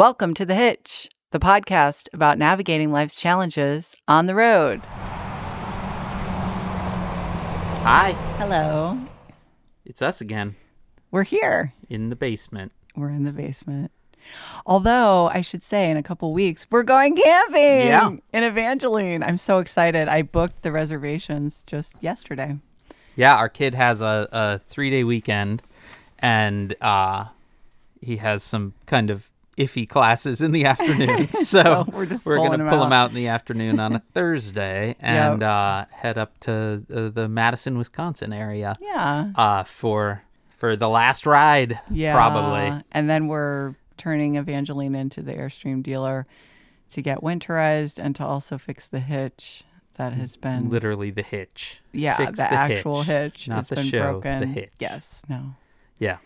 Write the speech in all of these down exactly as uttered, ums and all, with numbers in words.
Welcome to The Hitch, the podcast about navigating life's challenges on the road. Hi. Hello. It's us again. We're here. In the basement. We're in the basement. Although, I should say, in a couple weeks, we're going camping yeah. in Evangeline. I'm so excited. I booked the reservations just yesterday. Yeah, our kid has a, a three-day weekend, and uh, he has some kind of iffy classes in the afternoon. So, so we're, we're going to pull him out in the afternoon on a Thursday and yep. uh, head up to uh, the Madison, Wisconsin area yeah. uh, for for the last ride, yeah. probably. And then we're turning Evangeline into the Airstream dealer to get winterized and to also fix the hitch that has been... Literally the hitch. Yeah, fix the, the actual hitch. hitch. Not the been show, broken. The hitch. Yes, no. Yeah.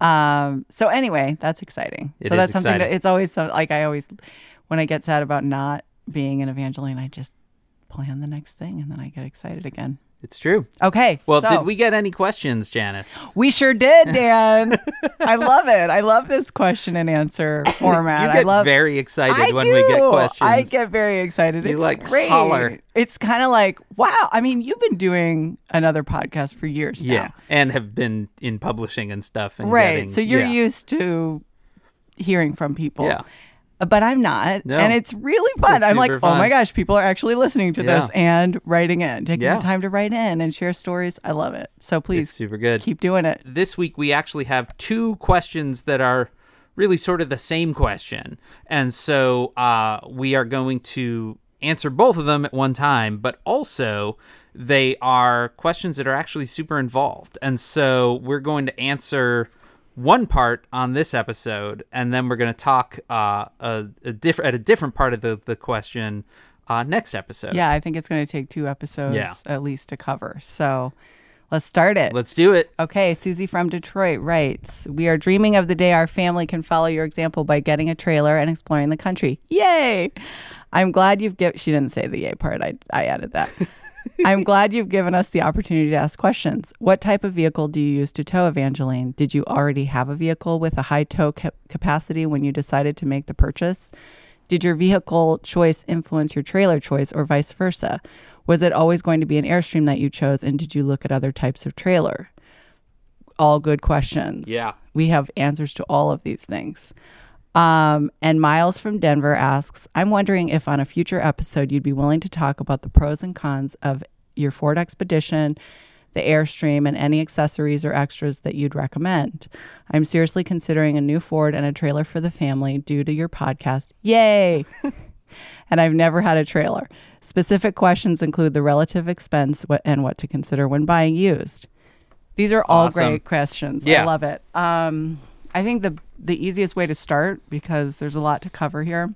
Um, so anyway, that's exciting. It so that's something exciting. That it's always so, like I always, when I get sad about not being an Evangeline, I just plan the next thing and then I get excited again. It's true. Okay. Well, so, did we get any questions, Janice? We sure did, Dan. I love it. I love this question and answer format. You get I love very excited I when do. we get questions. I get very excited. You it's like great. Holler. It's kind of like, wow. I mean, you've been doing another podcast for years now. Yeah, and have been in publishing and stuff. And right. Getting, so you're yeah. used to hearing from people. Yeah. But I'm not. No. And it's really fun. It's I'm like, fun. oh my gosh, people are actually listening to yeah. this and writing in, taking yeah. the time to write in and share stories. I love it. So please it's super good. keep doing it. This week, we actually have two questions that are really sort of the same question. And so uh, we are going to answer both of them at one time, but also they are questions that are actually super involved. And so we're going to answer one part on this episode, and then we're going to talk uh, a, a diff- at a different part of the, the question uh, next episode. Yeah, I think it's going to take two episodes yeah. at least to cover. So let's start it. Let's do it. Okay, Susie from Detroit writes, we are dreaming of the day our family can follow your example by getting a trailer and exploring the country. Yay! I'm glad you've given... She didn't say the yay part. I, I added that. I'm glad you've given us the opportunity to ask questions. What type of vehicle do you use to tow, Evangeline? Did you already have a vehicle with a high tow cap- capacity when you decided to make the purchase? Did your vehicle choice influence your trailer choice or vice versa? Was it always going to be an Airstream that you chose, and did you look at other types of trailer? All good questions. Yeah. We have answers to all of these things. Um, and Miles from Denver asks, I'm wondering if on a future episode you'd be willing to talk about the pros and cons of your Ford Expedition, the Airstream, and any accessories or extras that you'd recommend. I'm seriously considering a new Ford and a trailer for the family due to your podcast. Yay! And I've never had a trailer. Specific questions include the relative expense and what to consider when buying used. These are all awesome. Great questions. Yeah. I love it. Um, I think the the easiest way to start, because there's a lot to cover here,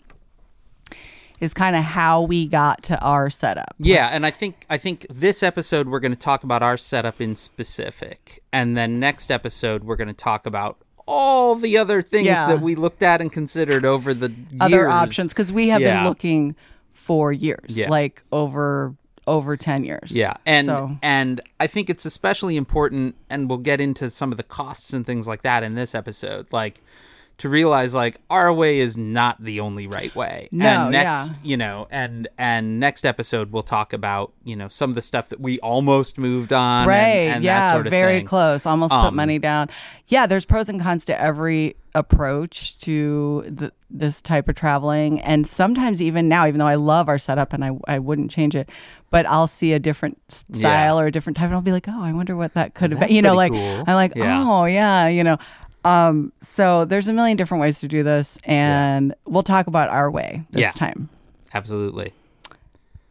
is kind of how we got to our setup. Yeah, and I think I think this episode we're going to talk about our setup in specific, and then next episode we're going to talk about all the other things yeah. that we looked at and considered over the years. Other options, because we have yeah. been looking for years, yeah. like over over ten years. Yeah, and so. and I think it's especially important, and we'll get into some of the costs and things like that in this episode, like to realize like our way is not the only right way. No, and next, yeah. you know, and and next episode we'll talk about, you know, some of the stuff that we almost moved on. Right. And, and yeah, that sort of very thing. Close. Almost um, put money down. Yeah, there's pros and cons to every approach to the, this type of traveling. And sometimes even now, even though I love our setup and I, I wouldn't change it, but I'll see a different style yeah. or a different type and I'll be like, oh, I wonder what that could have been. You know, like cool. I'm like, yeah. oh, yeah, you know. Um, so there's a million different ways to do this, and yeah. we'll talk about our way this yeah, time. Absolutely.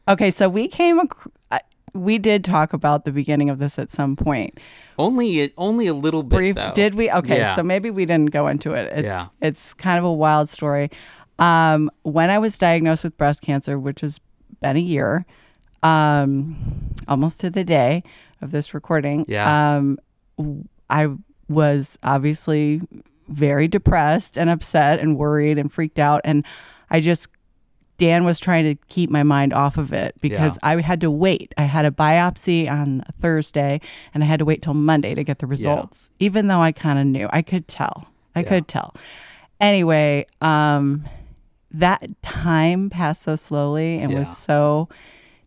Okay, so we came, ac- we did talk about the beginning of this at some point. Only, only a little bit, Brief, though. Did we? Okay, yeah. so maybe we didn't go into it. It's, yeah. it's kind of a wild story. Um, when I was diagnosed with breast cancer, which has been a year, um, almost to the day of this recording, yeah. um, I was obviously very depressed and upset and worried and freaked out. And I just, Dan was trying to keep my mind off of it because yeah. I had to wait. I had a biopsy on Thursday and I had to wait till Monday to get the results, yeah. even though I kind of knew. I could tell. I yeah. could tell. Anyway, um, that time passed so slowly and yeah. was so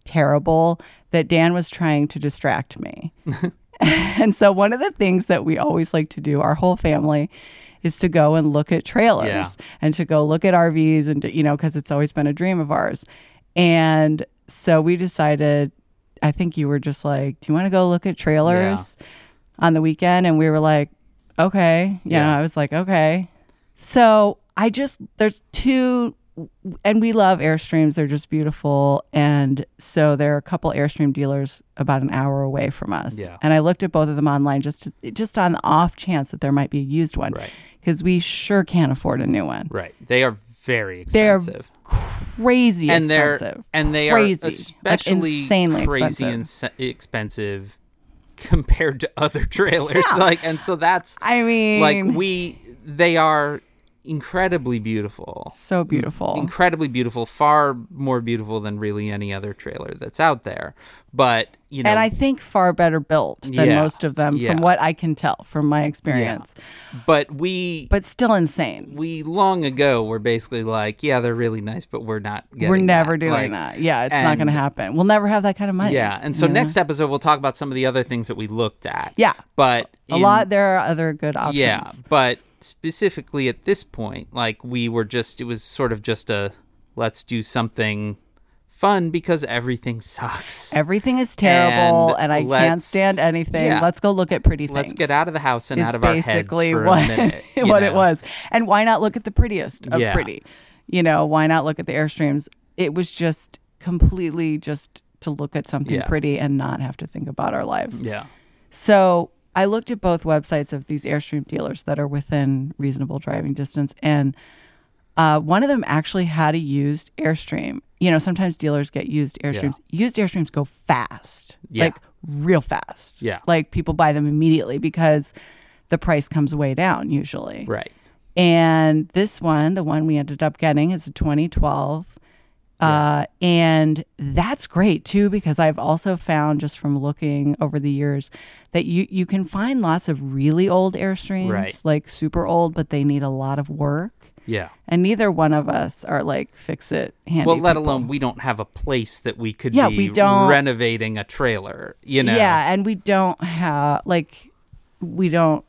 terrible that Dan was trying to distract me. And so one of the things that we always like to do, our whole family, is to go and look at trailers yeah. and to go look at R Vs and, to, you know, because it's always been a dream of ours. And so we decided, I think you were just like, do you want to go look at trailers yeah. on the weekend? And we were like, okay. You yeah. know, I was like, okay. So I just, there's two, and we love Airstreams. They're just beautiful. And so there are a couple Airstream dealers about an hour away from us. Yeah. And I looked at both of them online just to, just on the off chance that there might be a used one. Right. Because we sure can't afford a new one. Right. They are very expensive. They're crazy and expensive. They're, and they crazy. are especially like insanely crazy expensive. and expensive compared to other trailers. Yeah. Like, and so that's, I mean, like we, they are incredibly beautiful. So beautiful. Incredibly beautiful. Far more beautiful than really any other trailer that's out there. But, you know. And I think far better built than yeah, most of them yeah. from what I can tell from my experience. Yeah. But we. But still insane. We long ago were basically like, yeah, they're really nice, but we're not getting We're never that. doing like, that. Yeah, it's and, not going to happen. We'll never have that kind of money. Yeah. And so next know? episode, we'll talk about some of the other things that we looked at. Yeah. But. A in, lot. There are other good options. Yeah. But. Specifically at this point, like we were just, it was sort of just a, let's do something fun because everything sucks. Everything is terrible and, and I can't stand anything. Yeah. Let's go look at pretty things. Let's get out of the house and out of our heads for what, a minute. What know? It was. And why not look at the prettiest of yeah. pretty? You know, why not look at the Airstreams? It was just completely just to look at something yeah. pretty and not have to think about our lives. Yeah. So I looked at both websites of these Airstream dealers that are within reasonable driving distance, and uh, one of them actually had a used Airstream. You know, sometimes dealers get used Airstreams. Yeah. Used Airstreams go fast, yeah. like real fast. Yeah. Like people buy them immediately because the price comes way down usually. Right. And this one, the one we ended up getting, is a twenty twelve. Uh, yeah. And that's great too, because I've also found just from looking over the years that you, you can find lots of really old Airstreams, right. like super old, but they need a lot of work. Yeah. And neither one of us are like fix it handy. Well, let people. alone we don't have a place that we could yeah, be we don't, renovating a trailer, you know? Yeah. And we don't have, like, we don't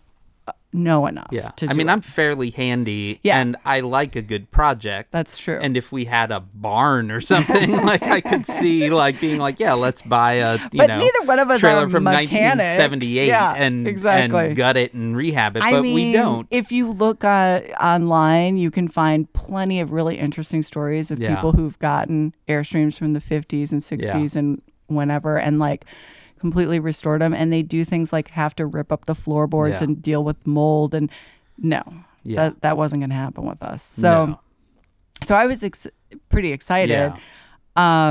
know enough yeah. to do I mean, it. I'm fairly handy yeah. and I like a good project. That's true. And if we had a barn or something, like I could see like being like, yeah, let's buy a you but know neither one of us trailer from nineteen seventy-eight yeah, and, exactly. and gut it and rehab it, I but mean, we don't. If you look uh, online, you can find plenty of really interesting stories of yeah. people who've gotten Airstreams from the fifties and sixties yeah. and whenever and like completely restored them, and they do things like have to rip up the floorboards yeah. and deal with mold, and no yeah. that that wasn't going to happen with us, so no. so I was ex- pretty excited yeah.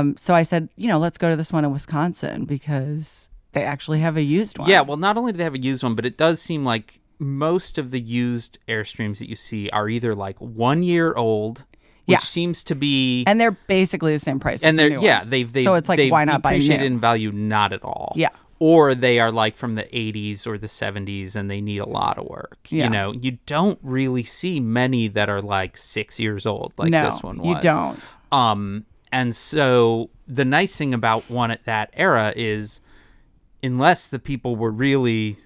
um so I said, you know, let's go to this one in Wisconsin because they actually have a used one. Yeah well, not only do they have a used one, but it does seem like most of the used Airstreams that you see are either like one year old, which yeah. seems to be, and they're basically the same price. And they're the yeah, they've they so it's like they've why not buy new? Depreciated in value not at all. Yeah, or they are like from the eighties or the seventies, and they need a lot of work. Yeah. You know, you don't really see many that are like six years old, like no, this one was. You don't. Um, and so the nice thing about one at that era is, unless the people were really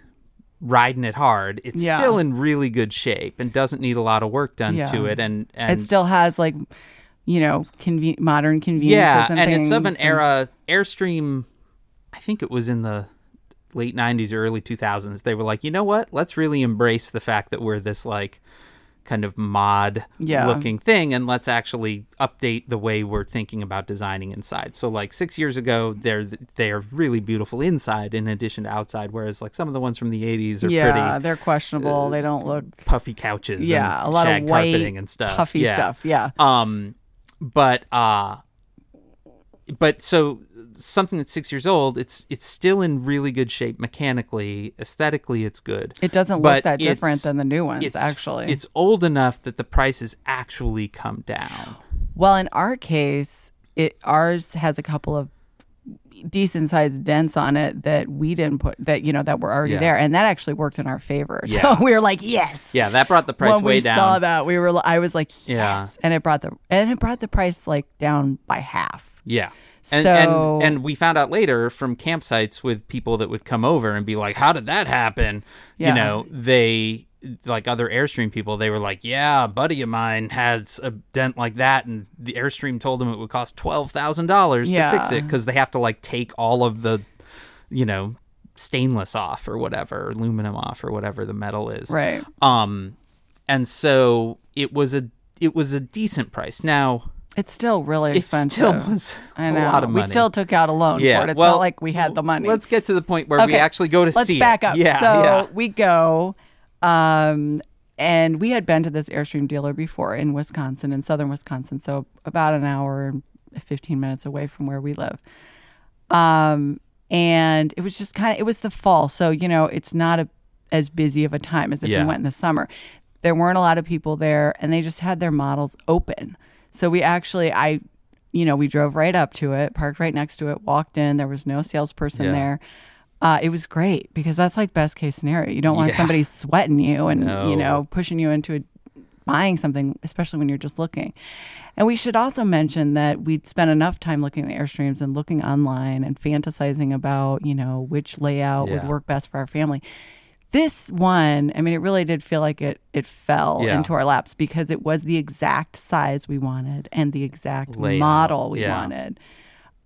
riding it hard, it's yeah. still in really good shape and doesn't need a lot of work done yeah. to it, and, and it still has like, you know, conven- modern conveniences yeah and, and things. It's of an era. Airstream, I think it was in the late nineties or early two thousands, they were like, you know what, let's really embrace the fact that we're this like kind of mod yeah. looking thing, and let's actually update the way we're thinking about designing inside. So like six years ago, they're they're really beautiful inside in addition to outside, whereas like some of the ones from the eighties are yeah, pretty yeah they're questionable, uh, they don't look puffy couches yeah and a lot shag of white carpeting and stuff puffy yeah. stuff yeah um but uh but so something that's six years old, it's it's still in really good shape mechanically, aesthetically it's good. It doesn't look that different than the new ones, it's, actually. It's old enough that the prices actually come down. Well, in our case, it ours has a couple of decent sized dents on it that we didn't put, that, you know, that were already yeah. there. And that actually worked in our favor. Yeah. So we were like, yes. Yeah. That brought the price when way down. When we saw that, we were, I was like, yes. Yeah. And it brought the, and it brought the price like down by half. Yeah. And, so, and and we found out later from campsites with people that would come over and be like, how did that happen? Yeah. You know, they, like other Airstream people, they were like, yeah, a buddy of mine has a dent like that. And the Airstream told them it would cost twelve thousand dollars yeah. to fix it because they have to like take all of the, you know, stainless off or whatever, aluminum off or whatever the metal is. Right. Um, and so it was a, it was a decent price. Now, it's still really expensive. It still was I know. a lot of money. We still took out a loan yeah. for it. It's well, not like we had the money. Let's get to the point where okay. we actually go to let's see back it. up. Yeah, so yeah. we go, um, and we had been to this Airstream dealer before in Wisconsin, in southern Wisconsin, so about an hour and fifteen minutes away from where we live. Um, and it was just kind of, it was the fall, so, you know, it's not a, as busy of a time as if yeah. we went in the summer. There weren't a lot of people there, and they just had their models open. So we actually, I, you know, we drove right up to it, parked right next to it, walked in. There was no salesperson yeah. there. Uh, it was great because that's like best case scenario. You don't want yeah. somebody sweating you and, no. you know, pushing you into a, buying something, especially when you're just looking. And we should also mention that we'd spent enough time looking at Airstreams and looking online and fantasizing about, you know, which layout yeah. would work best for our family. This one, I mean, it really did feel like it it fell yeah. into our laps because it was the exact size we wanted and the exact Layout. model we yeah. wanted.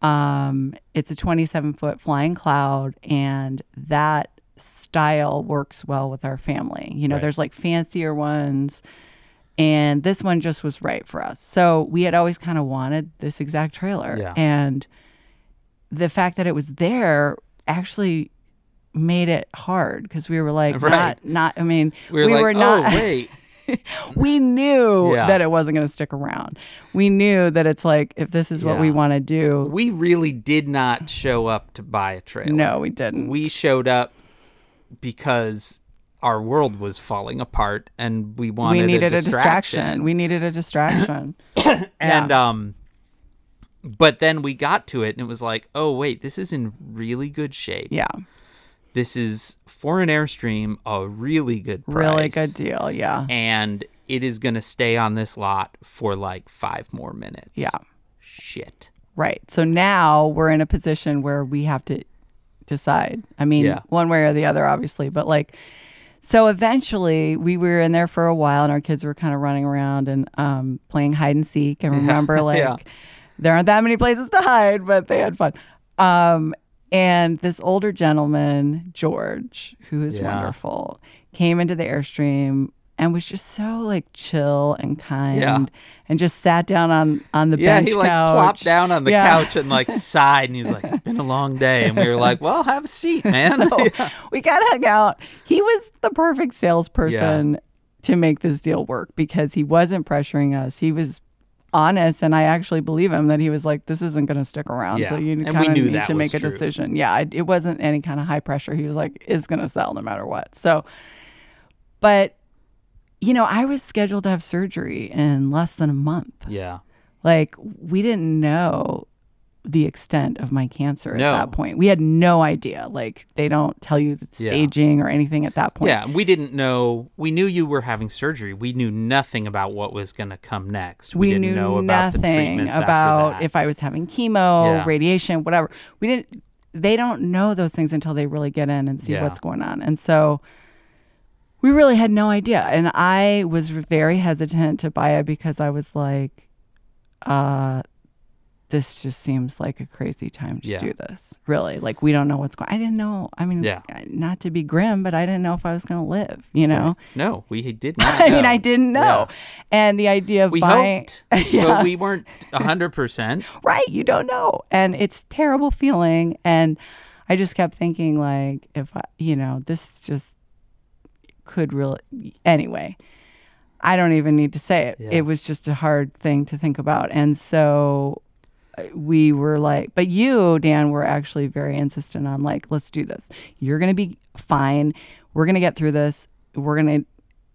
Um, it's a twenty-seven foot Flying Cloud, and that style works well with our family. You know, right. there's like fancier ones, and this one just was right for us. So we had always kind of wanted this exact trailer. Yeah. And the fact that it was there actually made it hard because we were like right. not not I mean we were, we like, were not oh, wait we knew yeah. that it wasn't going to stick around. We knew that it's like, if this is yeah. what we want to do, we really did not show up to buy a trailer. No, we didn't. We showed up because our world was falling apart and we wanted we needed a distraction, a distraction. we needed a distraction and yeah. um but then we got to it and it was like, oh wait, this is in really good shape. Yeah. This is, for an Airstream, a really good price. Really good deal, yeah. And it is going to stay on this lot for like five more minutes. Yeah. Shit. Right. So now we're in a position where we have to decide. I mean, yeah. one way or the other, obviously. But like, so eventually we were in there for a while and our kids were kind of running around and um, playing hide and seek. And remember, like, yeah. there aren't that many places to hide, but they had fun. Um And this older gentleman, George, who is yeah. wonderful, came into the Airstream and was just so like chill and kind yeah. and just sat down on, on the yeah, bench couch. Yeah, he like plopped down on the yeah. couch and like sighed and he was like, it's been a long day. And we were like, well, have a seat, man. So yeah. we got hung out. He was the perfect salesperson yeah. to make this deal work because he wasn't pressuring us. He was honest, and I actually believe him that he was like, this isn't going to stick around, yeah. so you kind of need to make a true. decision. Yeah, it, it wasn't any kind of high pressure. He was like, it's going to sell no matter what. So, but, you know, I was scheduled to have surgery in less than a month. Yeah. Like, we didn't know the extent of my cancer no. at that point. We had no idea. Like, they don't tell you the staging yeah. or anything at that point. Yeah, we didn't know. We knew you were having surgery. We knew nothing about what was going to come next. We, we didn't knew know about nothing the treatments about after that. If I was having chemo, yeah. radiation, whatever. We didn't. They don't know those things until they really get in and see yeah. what's going on. And so we really had no idea. And I was very hesitant to buy it because I was like, uh. this just seems like a crazy time to yeah. do this. Really. Like, we don't know what's going on. I didn't know. I mean, yeah. not to be grim, but I didn't know if I was going to live, you know? No, we did not know. I mean, I didn't know. Yeah. And the idea of we buying... We hoped, yeah. but we weren't one hundred percent. Right. You don't know. And it's terrible feeling. And I just kept thinking, like, if I, you know, this just could really... Anyway, I don't even need to say it. Yeah. It was just a hard thing to think about. And so... we were like, but you, Dan, were actually very insistent on like, let's do this. You're going to be fine. We're going to get through this. We're going to,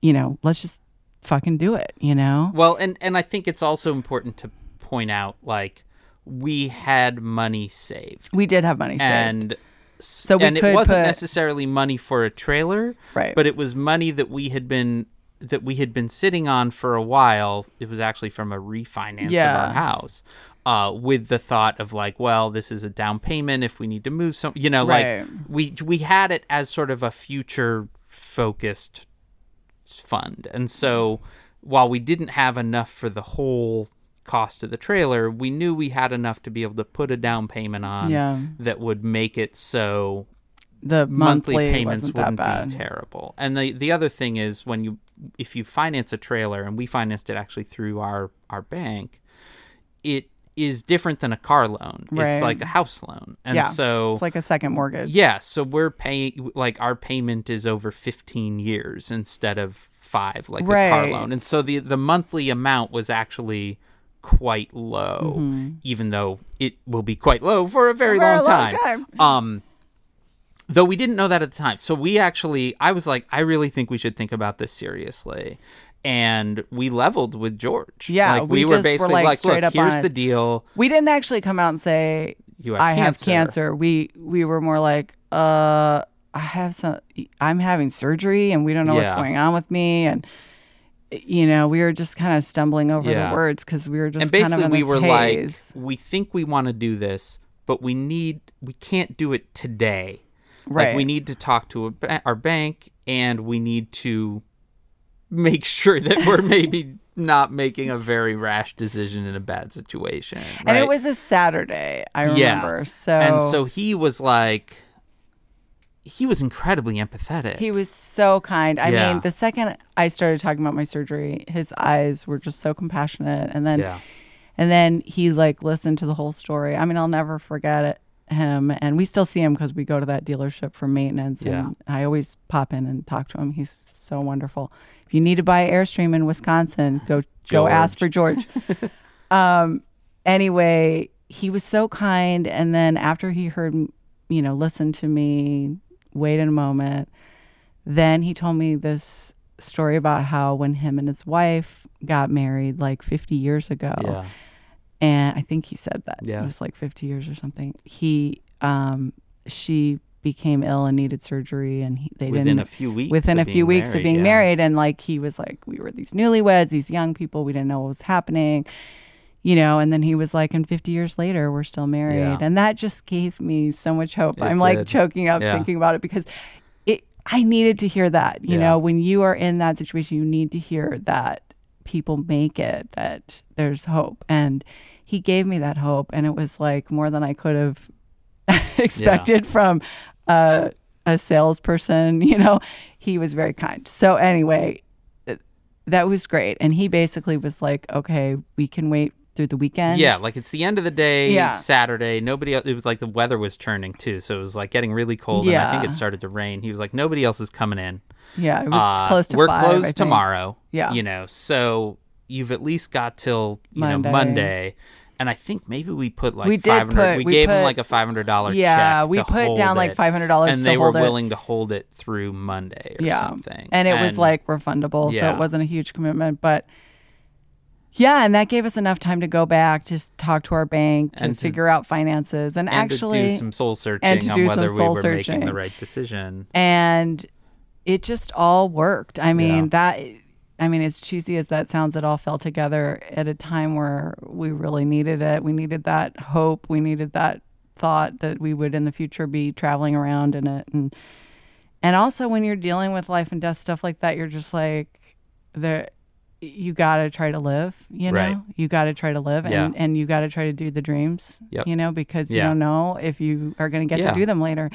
you know, let's just fucking do it, you know? Well, and, and I think it's also important to point out, like, we had money saved. We did have money saved. And so we and could it wasn't put... necessarily money for a trailer, right? But it was money that we had been that we had been sitting on for a while. It was actually from a refinance yeah. of our house, uh, with the thought of like, well, this is a down payment if we need to move some, you know, right. like we we had it as sort of a future focused fund. And so while we didn't have enough for the whole cost of the trailer, we knew we had enough to be able to put a down payment on yeah. that would make it so the monthly, monthly payments wouldn't bad. be terrible. And the the other thing is, when you if you finance a trailer, and we financed it actually through our our bank, it is different than a car loan. Right. It's like a house loan. And yeah. so it's like a second mortgage. Yeah. So we're paying, like, our payment is over fifteen years instead of five, like right. a car loan. And so the, the monthly amount was actually quite low, mm-hmm. even though it will be quite low for a very, for long, a long time. time. Um, though we didn't know that at the time. So we actually, I was like, I really think we should think about this seriously. And we leveled with George. Yeah, like, we, we were basically were like, like look, here's the deal. We didn't actually come out and say, you have I cancer. have cancer. We we were more like, uh, I have some, I'm having surgery and we don't know yeah. what's going on with me. And, you know, we were just kind of stumbling over yeah. the words because we were just and kind of in this haze. And basically we were haze. like, we think we want to do this, but we need, we can't do it today. Right. Like, we need to talk to a, our bank, and we need to make sure that we're maybe not making a very rash decision in a bad situation. Right? And it was a Saturday, I remember. Yeah. So and so he was like, he was incredibly empathetic. He was so kind. I yeah. mean, the second I started talking about my surgery, his eyes were just so compassionate. And then, yeah. and then he like listened to the whole story. I mean, I'll never forget it. him and we still see him because we go to that dealership for maintenance yeah. and I always pop in and talk to him. He's so wonderful. If you need to buy Airstream in Wisconsin, go George. go ask for George. um anyway, he was so kind, and then after he heard, you know, listen to me, wait a moment, then he told me this story about how when him and his wife got married like fifty years ago yeah. and I think he said that yeah. it was like fifty years or something. He, um, she became ill and needed surgery, and he, they within didn't a few weeks within a few weeks married, of being yeah. married. And like he was like, we were these newlyweds, these young people, we didn't know what was happening, you know. And then he was like, and fifty years later, we're still married, yeah. and that just gave me so much hope. It I'm did. like choking up yeah. thinking about it because it. I needed to hear that. You yeah. know, when you are in that situation, you need to hear that people make it, that there's hope. And he gave me that hope, and it was like more than I could have expected yeah. from uh, a salesperson, you know. He was very kind. So anyway, th- that was great. And he basically was like, okay, we can wait through the weekend. Yeah, like it's the end of the day, yeah. Saturday, nobody else, it was like the weather was turning too, so it was like getting really cold, yeah. and I think it started to rain. He was like, nobody else is coming in. Yeah, it was uh, close to we're five, closed tomorrow, yeah, you know, so you've at least got till you Monday. know Monday. And I think maybe we put like we did put, we, we gave put, them like a five hundred dollars yeah, check. Yeah, we put down it, like five hundred dollars, and they were it. willing to hold it through Monday or yeah. something. And it and, was like refundable, yeah. so it wasn't a huge commitment, but yeah, and that gave us enough time to go back to talk to our bank to, to figure out finances and, and actually to do some soul searching and to do on whether some soul we were searching. making the right decision. And it just all worked. I mean, yeah. that I mean, as cheesy as that sounds, it all fell together at a time where we really needed it. We needed that hope. We needed that thought that we would in the future be traveling around in it. And and also when you're dealing with life and death stuff like that, you're just like, there, you got to try to live, you know, right. you got to try to live yeah. and, and you got to try to do the dreams, yep. you know, because yeah. you don't know if you are going to get yeah. to do them later.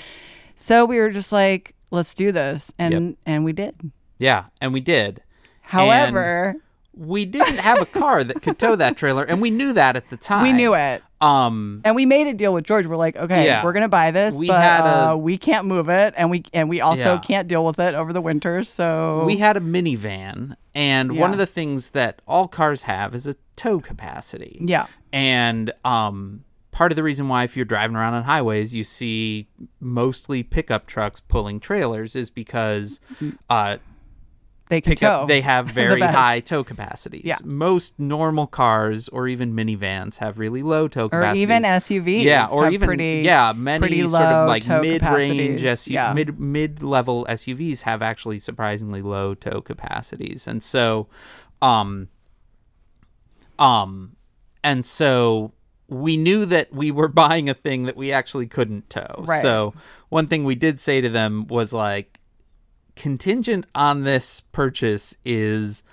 So we were just like, let's do this. And, yep. and we did. Yeah. And we did. However, and we didn't have a car that could tow that trailer, and we knew that at the time. We knew it. Um, and we made a deal with George. We're like, okay, yeah, we're going to buy this, we but had a, uh, we can't move it, and we and we also yeah. can't deal with it over the winter, so... We had a minivan, and yeah. one of the things that all cars have is a tow capacity. Yeah. And um, part of the reason why, if you're driving around on highways, you see mostly pickup trucks pulling trailers is because... Uh, they can tow. Up, they have very the high tow capacities. Yeah. Most normal cars or even minivans have really low tow capacities. Or even S U Vs. Yeah, or even pretty, yeah, many sort of like mid-range S U Vs, yeah. mid mid-level S U Vs have actually surprisingly low tow capacities. And so um um and so we knew that we were buying a thing that we actually couldn't tow. Right. So one thing we did say to them was like, contingent on this purchase is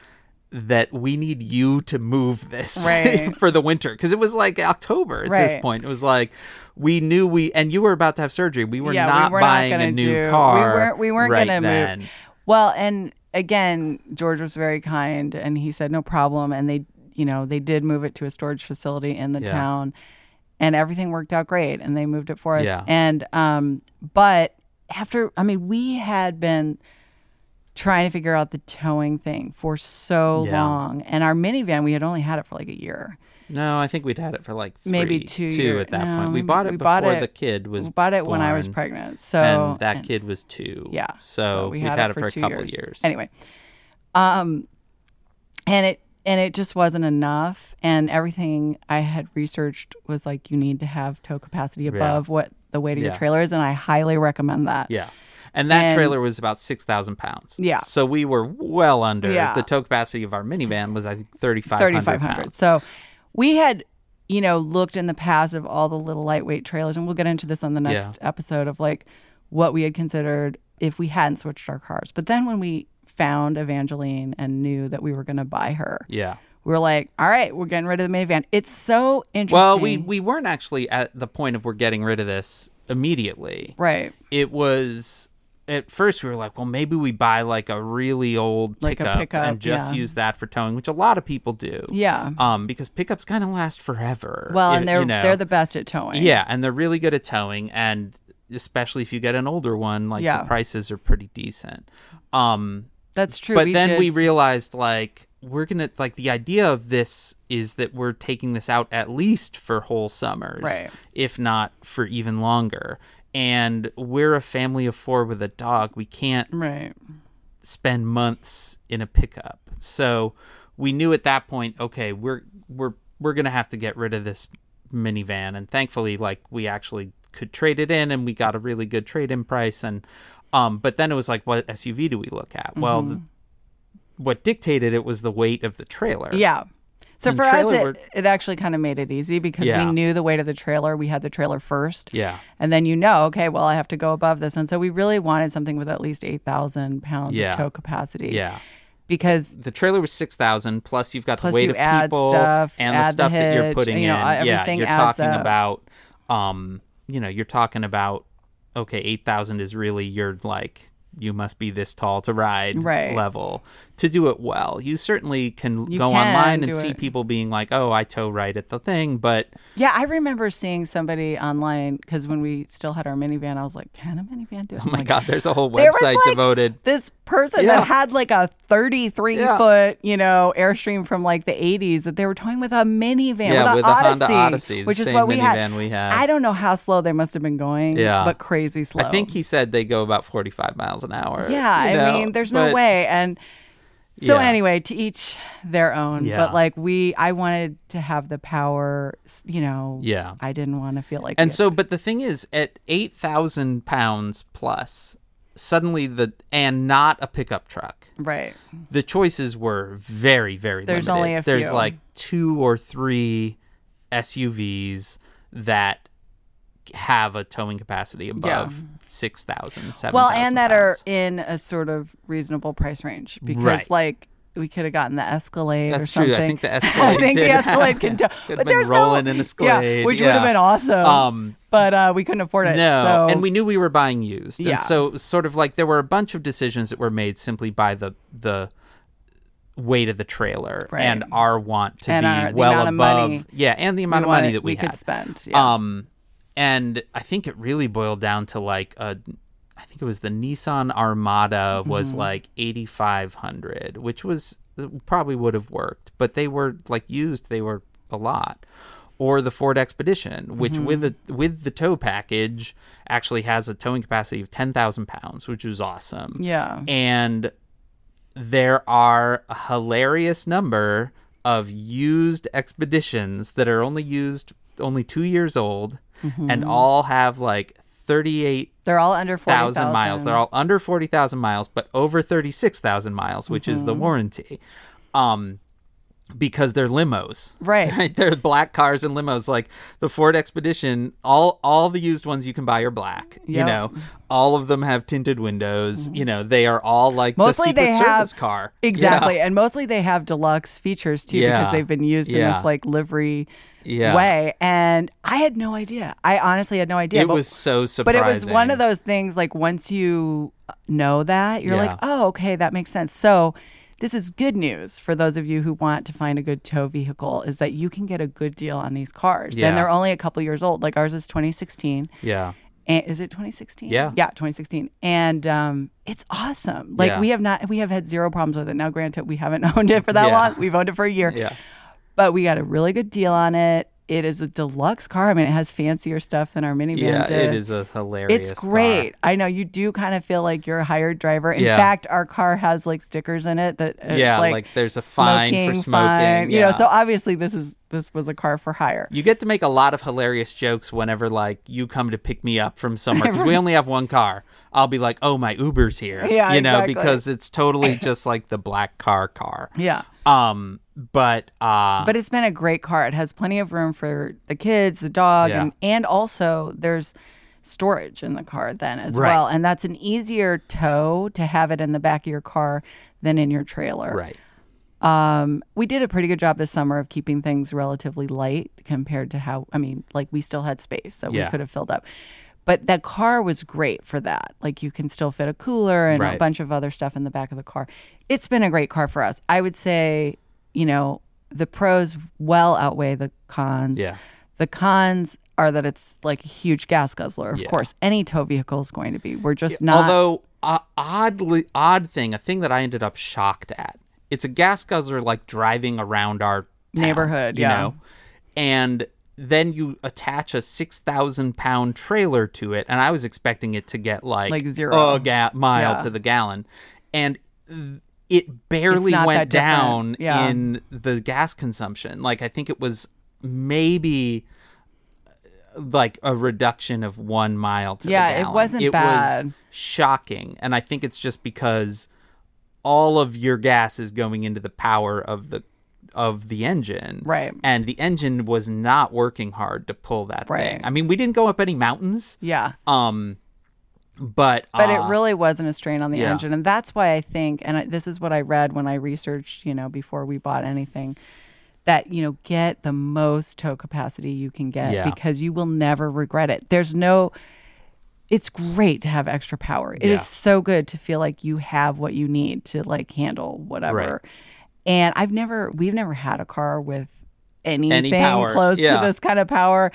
that we need you to move this right. for the winter. Because it was like October at right. this point. It was like, we knew we, and you were about to have surgery. We were yeah, not we were buying not a new do, car. We weren't, we weren't right going to move. Well, and again, George was very kind and he said, no problem. And they, you know, they did move it to a storage facility in the yeah. town and everything worked out great and they moved it for us. Yeah. And, um, but after, I mean, we had been trying to figure out the towing thing for so yeah. long, and our minivan, we had only had it for like a year. No, I think we'd had it for like three, maybe two, two years. At that no, point. We bought it we before bought it, the kid was We bought it born, when I was pregnant. So and that and, kid was two. Yeah. So, so we had, we'd had it for, for a couple years. years. Anyway. Um, and it, And it just wasn't enough. And everything I had researched was like, you need to have tow capacity above yeah. what the weight of yeah. your trailer is. And I highly recommend that. Yeah. And that and, trailer was about six thousand pounds. Yeah. So we were well under. Yeah. The tow capacity of our minivan was, I think, thirty-five hundred pounds. So we had, you know, looked in the past of all the little lightweight trailers. And we'll get into this on the next yeah. episode of like what we had considered if we hadn't switched our cars. But then when we found Evangeline and knew that we were going to buy her. Yeah. We were like, all right, we're getting rid of the minivan. It's so interesting. Well, we, we weren't actually at the point of we're getting rid of this immediately. Right. It was, at first we were like, well, maybe we buy like a really old like pickup, a pickup and just yeah. use that for towing, which a lot of people do. Yeah. Um, because pickups kind of last forever. Well, and it, they're you know? they're the best at towing. Yeah, and they're really good at towing, and especially if you get an older one, like yeah. the prices are pretty decent. Um That's true. But we then did. we realized, like, we're going to, like, the idea of this is that we're taking this out at least for whole summers, right. if not for even longer. And we're a family of four with a dog. We can't right. spend months in a pickup. So we knew at that point, okay, we're we're we're going to have to get rid of this minivan. And thankfully, like, we actually could trade it in, and we got a really good trade-in price. And Um, but then it was like, what S U V do we look at? Mm-hmm. Well, the, what dictated it was the weight of the trailer. Yeah. So and for us, it, were... it actually kind of made it easy because yeah. we knew the weight of the trailer. We had the trailer first. Yeah. And then you know, okay, well, I have to go above this. And so we really wanted something with at least eight thousand pounds yeah. of tow capacity. Yeah. Because the trailer was six thousand, plus you've got plus the weight of people stuff, and the stuff the hitch, that you're putting you know, in. Yeah, you're talking up. about, um, you know, you're talking about, okay, eight thousand is really your, like, you must be this tall to ride right. level to do it well. You certainly can you go can online and it. see people being like, oh, I tow right at the thing, but... Yeah, I remember seeing somebody online, because when we still had our minivan, I was like, can a minivan do it? Oh, my like, God, there's a whole website there was, like, devoted... This person yeah. that had, like, a thirty-three-foot, yeah. you know, Airstream from, like, the eighties that they were towing with a minivan, yeah, with, with a Odyssey, Honda Odyssey, which is what we had. we had. I don't know how slow they must have been going, yeah. but crazy slow. I think he said they go about forty-five miles an hour. Yeah, you know, I mean, there's but... no way, and... So yeah. anyway, to each their own, yeah. but like we, I wanted to have the power, you know, yeah. I didn't want to feel like And it. so, but the thing is, at eight thousand pounds plus, suddenly the, and not a pickup truck. Right. The choices were very, very There's limited. There's only a few. There's like two or three S U Vs that have a towing capacity above yeah. six thousand, seven thousand Well, and that pounds. are in a sort of reasonable price range because, right. like, we could have gotten the Escalade That's or something. That's true. I think the Escalade I think the Escalade can tow. Could have been rolling no, in Escalade. Yeah, which yeah. would have been awesome. Um, but uh, we couldn't afford it. No, so. And we knew we were buying used. Yeah. And so it was sort of like there were a bunch of decisions that were made simply by the the weight of the trailer right. and our want to and be our, well above. Yeah, and the amount of money that we, we had. could spend. Yeah. Um, And I think it really boiled down to like a, I think it was the Nissan Armada was mm-hmm. like eighty-five hundred, which was probably would have worked, but they were like used, they were a lot. Or the Ford Expedition, which mm-hmm. with a, with the tow package actually has a towing capacity of ten thousand pounds, which was awesome. Yeah. And there are a hilarious number of used Expeditions that are only used, only two years old, mm-hmm. and all have like thirty-eight. They're all under forty thousand miles. They're all under forty thousand miles, but over thirty-six thousand miles, which mm-hmm. is the warranty. Um, because they're limos, right? right? They're black cars and limos. Like the Ford Expedition, all all the used ones you can buy are black. Yep. You know, all of them have tinted windows. Mm-hmm. You know, they are all like mostly the Secret they Service have, car. Exactly, yeah. And mostly they have deluxe features too, yeah. because they've been used yeah. in this like livery yeah. way. And I had no idea. I honestly had no idea. It but, was so surprising. But it was one of those things. Like once you know that, you're yeah. like, oh, okay, that makes sense. So. This is good news for those of you who want to find a good tow vehicle, is that you can get a good deal on these cars. Yeah. Then they're only a couple years old. Like ours is twenty sixteen. Yeah. And is it twenty sixteen? Yeah. Yeah, twenty sixteen. And um, it's awesome. Like yeah. we have not, we have had zero problems with it. Now, granted, we haven't owned it for that yeah. long. We've owned it for a year. Yeah. But we got a really good deal on it. It is a deluxe car. I mean, it has fancier stuff than our minivan yeah, did. It is a hilarious It's great. Car. I know you do kind of feel like you're a hired driver. In yeah. fact, our car has like stickers in it that it's yeah, like, like there's a fine smoking, for smoking. Fine. Yeah. You know, so obviously this is this was a car for hire. You get to make a lot of hilarious jokes whenever like you come to pick me up from somewhere because we only have one car. I'll be like, oh, my Uber's here. Yeah, you know, exactly. Because it's totally just like the black car car. Yeah. Um. But uh, but it's been a great car. It has plenty of room for the kids, the dog, yeah. and, and also there's storage in the car then as right. well. And that's an easier tow to have it in the back of your car than in your trailer. Right. Um, we did a pretty good job this summer of keeping things relatively light compared to how, I mean, like we still had space, so yeah. we could have filled up. But that car was great for that. Like you can still fit a cooler and right. a bunch of other stuff in the back of the car. It's been a great car for us. I would say... You know, the pros well outweigh the cons. Yeah. The cons are that it's like a huge gas guzzler. Of yeah. course, any tow vehicle is going to be. We're just yeah. not. Although, uh, oddly, odd thing, a thing that I ended up shocked at. It's a gas guzzler like driving around our town, neighborhood, you yeah. know, and then you attach a six thousand pound trailer to it, and I was expecting it to get like like zero a ga- mile yeah. to the gallon, and. Th- It barely went down yeah. in the gas consumption. Like, I think it was maybe like a reduction of one mile to yeah, the gallon. Yeah, it wasn't it bad. It was shocking. And I think it's just because all of your gas is going into the power of the of the engine. Right. And the engine was not working hard to pull that right. thing. I mean, we didn't go up any mountains. Yeah. Um. But but uh, it really wasn't a strain on the yeah. engine. And that's why I think, and I, this is what I read when I researched, you know, before we bought anything, that, you know, get the most tow capacity you can get yeah. because you will never regret it. There's no, it's great to have extra power. It yeah. is so good to feel like you have what you need to like handle whatever. Right. And I've never, we've never had a car with anything Any power. close yeah. to this kind of power.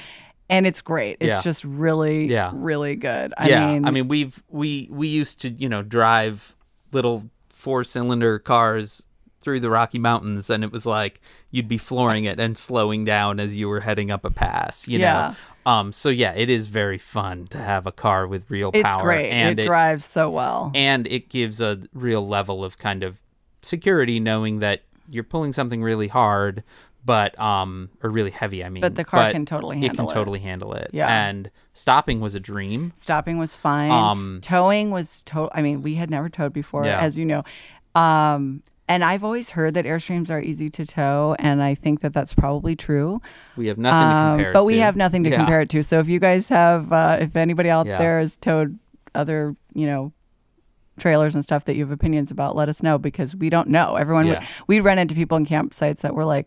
And it's great. It's yeah. just really, yeah. really good. I yeah. mean, I mean, we've we we used to, you know, drive little four cylinder cars through the Rocky Mountains, and it was like you'd be flooring it and slowing down as you were heading up a pass. You yeah. know, um. So yeah, it is very fun to have a car with real it's power. It's great. And it, it drives so well, and it gives a real level of kind of security, knowing that you're pulling something really hard. But, um, or really heavy, I mean. But the car but can totally handle it. It can totally handle it. Yeah. And stopping was a dream. Stopping was fine. Um, Towing was, to- I mean, we had never towed before, yeah. as you know. Um, and I've always heard that Airstreams are easy to tow, and I think that that's probably true. We have nothing um, to compare it to. But we have nothing to yeah. compare it to. So if you guys have, uh, if anybody out yeah. there has towed other, you know, trailers and stuff that you have opinions about, let us know, because we don't know. Everyone, yeah. would, we'd run into people in campsites that were like,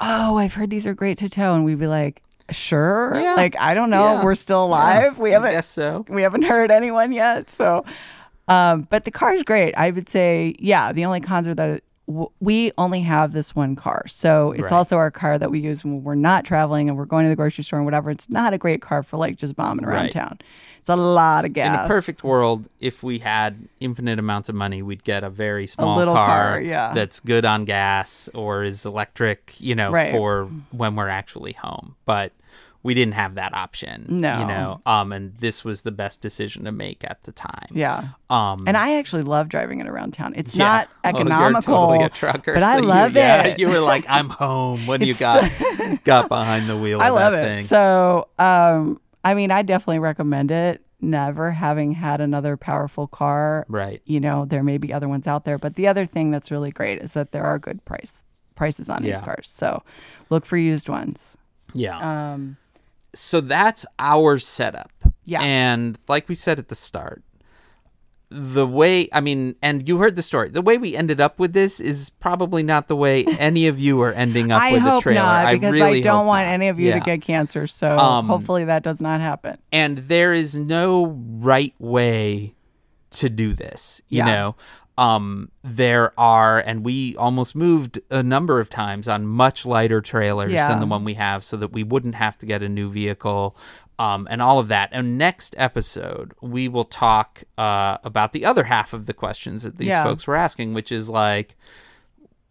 oh, I've heard these are great to tow. And we'd be like, sure. Yeah. Like, I don't know. Yeah. We're still alive. Yeah. We haven't, I guess so. We haven't heard anyone yet. So, um, but the car's great. I would say, yeah, the only cons are that it, w- we only have this one car. So it's right. also our car that we use when we're not traveling and we're going to the grocery store and whatever. It's not a great car for like just bombing around right. town. It's a lot of gas. In a perfect world, if we had infinite amounts of money, we'd get a very small a car, car yeah. that's good on gas or is electric, you know, right. for when we're actually home. But we didn't have that option. No. You know, um, and this was the best decision to make at the time. Yeah. Um, and I actually love driving it around town. It's yeah. not economical. Oh, you're totally a trucker. But so I love you, it. Yeah, you were like, I'm home. What do you got? got behind the wheel I of love that it. Thing? So, um, I mean, I definitely recommend it. Never having had another powerful car. Right. You know, there may be other ones out there. But the other thing that's really great is that there are good price prices on yeah. these cars. So look for used ones. Yeah. Um, so that's our setup. Yeah. And like we said at the start, the way, I mean, and you heard the story, the way we ended up with this is probably not the way any of you are ending up I with hope a trailer. Not, because I really I don't hope want not. Any of you yeah. to get cancer. So um, hopefully that does not happen. And there is no right way to do this. You yeah. know, um, there are, and we almost moved a number of times on much lighter trailers yeah. than the one we have so that we wouldn't have to get a new vehicle. Um, and all of that. And next episode, we will talk uh, about the other half of the questions that these yeah. folks were asking, which is like,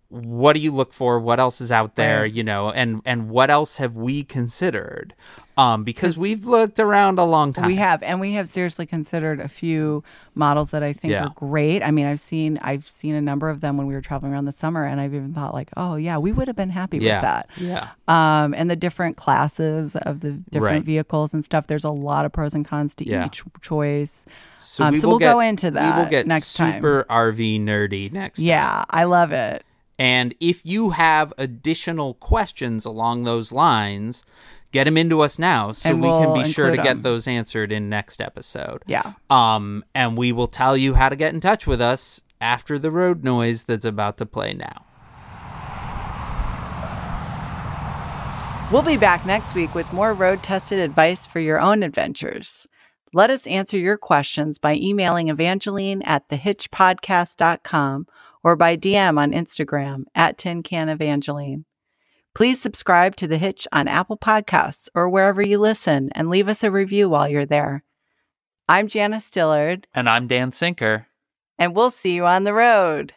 what do you look for? What else is out there? Right. You know, and, and what else have we considered? Um, because we've looked around a long time. We have, and we have seriously considered a few models that I think yeah. are great. I mean, I've seen I've seen a number of them when we were traveling around the summer, and I've even thought like, oh yeah, we would have been happy yeah. with that. Yeah. Um, and the different classes of the different right. vehicles and stuff. There's a lot of pros and cons to yeah. each choice. So, um, we so we'll get, go into that. We will get next time. Super R V nerdy next. Yeah, time. Yeah, I love it. And if you have additional questions along those lines, get them into us now so we can be sure to get those answered in next episode. Yeah. Um, and we will tell you how to get in touch with us after the road noise that's about to play now. We'll be back next week with more road-tested advice for your own adventures. Let us answer your questions by emailing evangeline at the hitch podcast dot com or by D M on Instagram at tin can evangeline. Please subscribe to The Hitch on Apple Podcasts or wherever you listen and leave us a review while you're there. I'm Janice Dillard. And I'm Dan Sinker. And we'll see you on the road.